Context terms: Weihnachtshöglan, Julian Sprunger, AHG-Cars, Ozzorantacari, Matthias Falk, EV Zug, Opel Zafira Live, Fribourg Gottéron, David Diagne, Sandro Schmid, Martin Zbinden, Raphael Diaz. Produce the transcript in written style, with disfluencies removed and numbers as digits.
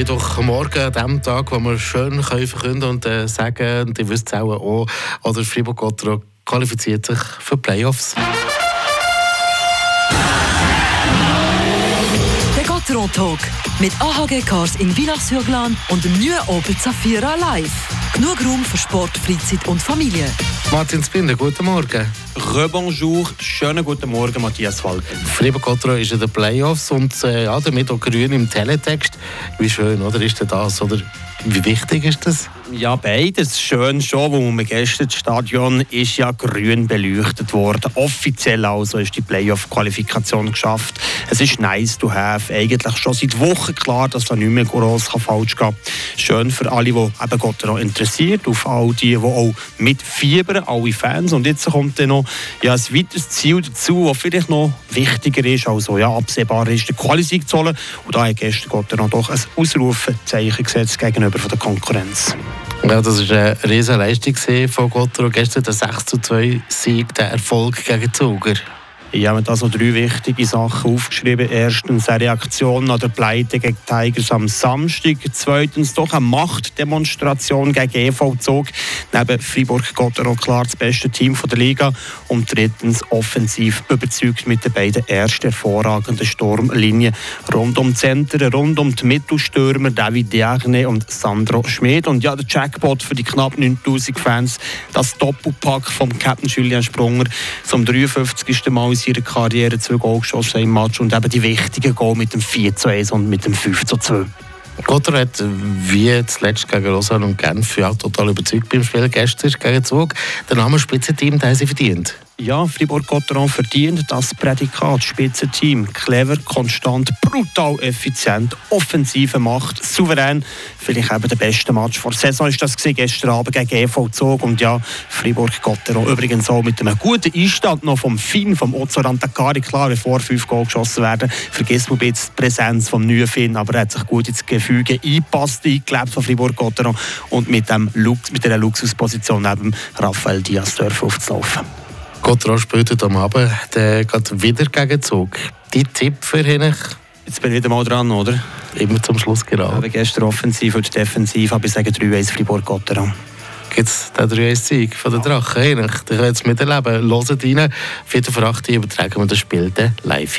Ich bin doch morgen an dem Tag, wo wir schön verkünden und sagen, und ich wüsste es auch, oder Fribourg Gottéron qualifiziert sich für die Playoffs. Der Gottéron Talk mit AHG-Cars in Weihnachtshöglan und dem neuen Opel Zafira Live. Genug Raum für Sport, Freizeit und Familie. Martin Zbinden, guten Morgen. Rebonjour, schönen guten Morgen, Matthias Falk. Fribourg Gottéron ist in den Playoffs und damit auch grün im Teletext. Wie schön, oder? Ist denn das? Oder wie wichtig ist das? Ja, beides. Schön schon, wo man gestern das Stadion ist ja grün beleuchtet worden. Offiziell also ist die Playoff-Qualifikation geschafft. Es ist nice to have. Eigentlich schon seit Wochen klar, dass da nicht mehr gross falsch gehen kann. Schön für alle, die eben Gottéron interessiert, auf all die auch mitfiebern, alle Fans. Und jetzt kommt dann noch ein weiteres Ziel dazu, das vielleicht noch wichtiger ist, also absehbar ist, den Quali-Sieg zu holen. Und da hat gestern Gottéron doch ein Ausrufezeichen gesetzt gegenüber der Konkurrenz. Ja, das war eine riesige Leistung von Gottéron. Gestern der 6-2-Sieg, der Erfolg gegen Zuger. Ich habe mir da so 3 wichtige Sachen aufgeschrieben. Erstens eine Reaktion an der Pleite gegen Tigers am Samstag. Zweitens doch eine Machtdemonstration gegen EV Zug. Neben Fribourg Gottéron klar das beste Team der Liga. Und drittens offensiv überzeugt mit den beiden ersten hervorragenden Sturmlinien. Rund um die Zentren, rund um die Mittelstürmer, David Diagne und Sandro Schmid. Und ja, der Jackpot für die knapp 9000 Fans. Das Doppelpack vom Captain Julian Sprunger zum 53. Mal ihre Karriere 2 Goal geschossen im Match und eben die wichtigen Goal mit dem 4-1 und mit dem 5-2. Gottéron hat, wie zuletzt gegen Lausanne und Genf, ja, total überzeugt beim Spiel gestern gegen Zug. Der Name Spitzenteam, den haben sie verdient. Ja, Fribourg Gottéron verdient das Prädikat Spitzenteam. Clever, konstant, brutal effizient, offensive Macht, souverän. Vielleicht eben der beste Match vor der Saison ist das gestern Abend gegen EV Zug. Und ja, Fribourg Gottéron übrigens auch mit einem guten Einstand noch vom Finn, vom Ozzorantacari. Klar, bevor 5 Goal geschossen werden, vergisst man jetzt die Präsenz vom neuen Finn. Aber er hat sich gut ins Gefüge eingepasst, eingelebt von Fribourg Gottéron. Und mit dieser Luxusposition neben Raphael Diaz dürfen aufzulaufen. Gottéron spielt am Abend, der geht wieder gegen Zug. Die Tipp für ihn? Jetzt bin ich wieder mal dran, oder? Immer zum Schluss genau. Aber gestern offensiv und defensiv, aber ich sage 3-1 Fribourg Gottéron. Gibt es den 3-1-Sieg von den Drachen? Ich kann jetzt miterleben. Hört rein. 7:45 übertragen wir das Spiel live hier.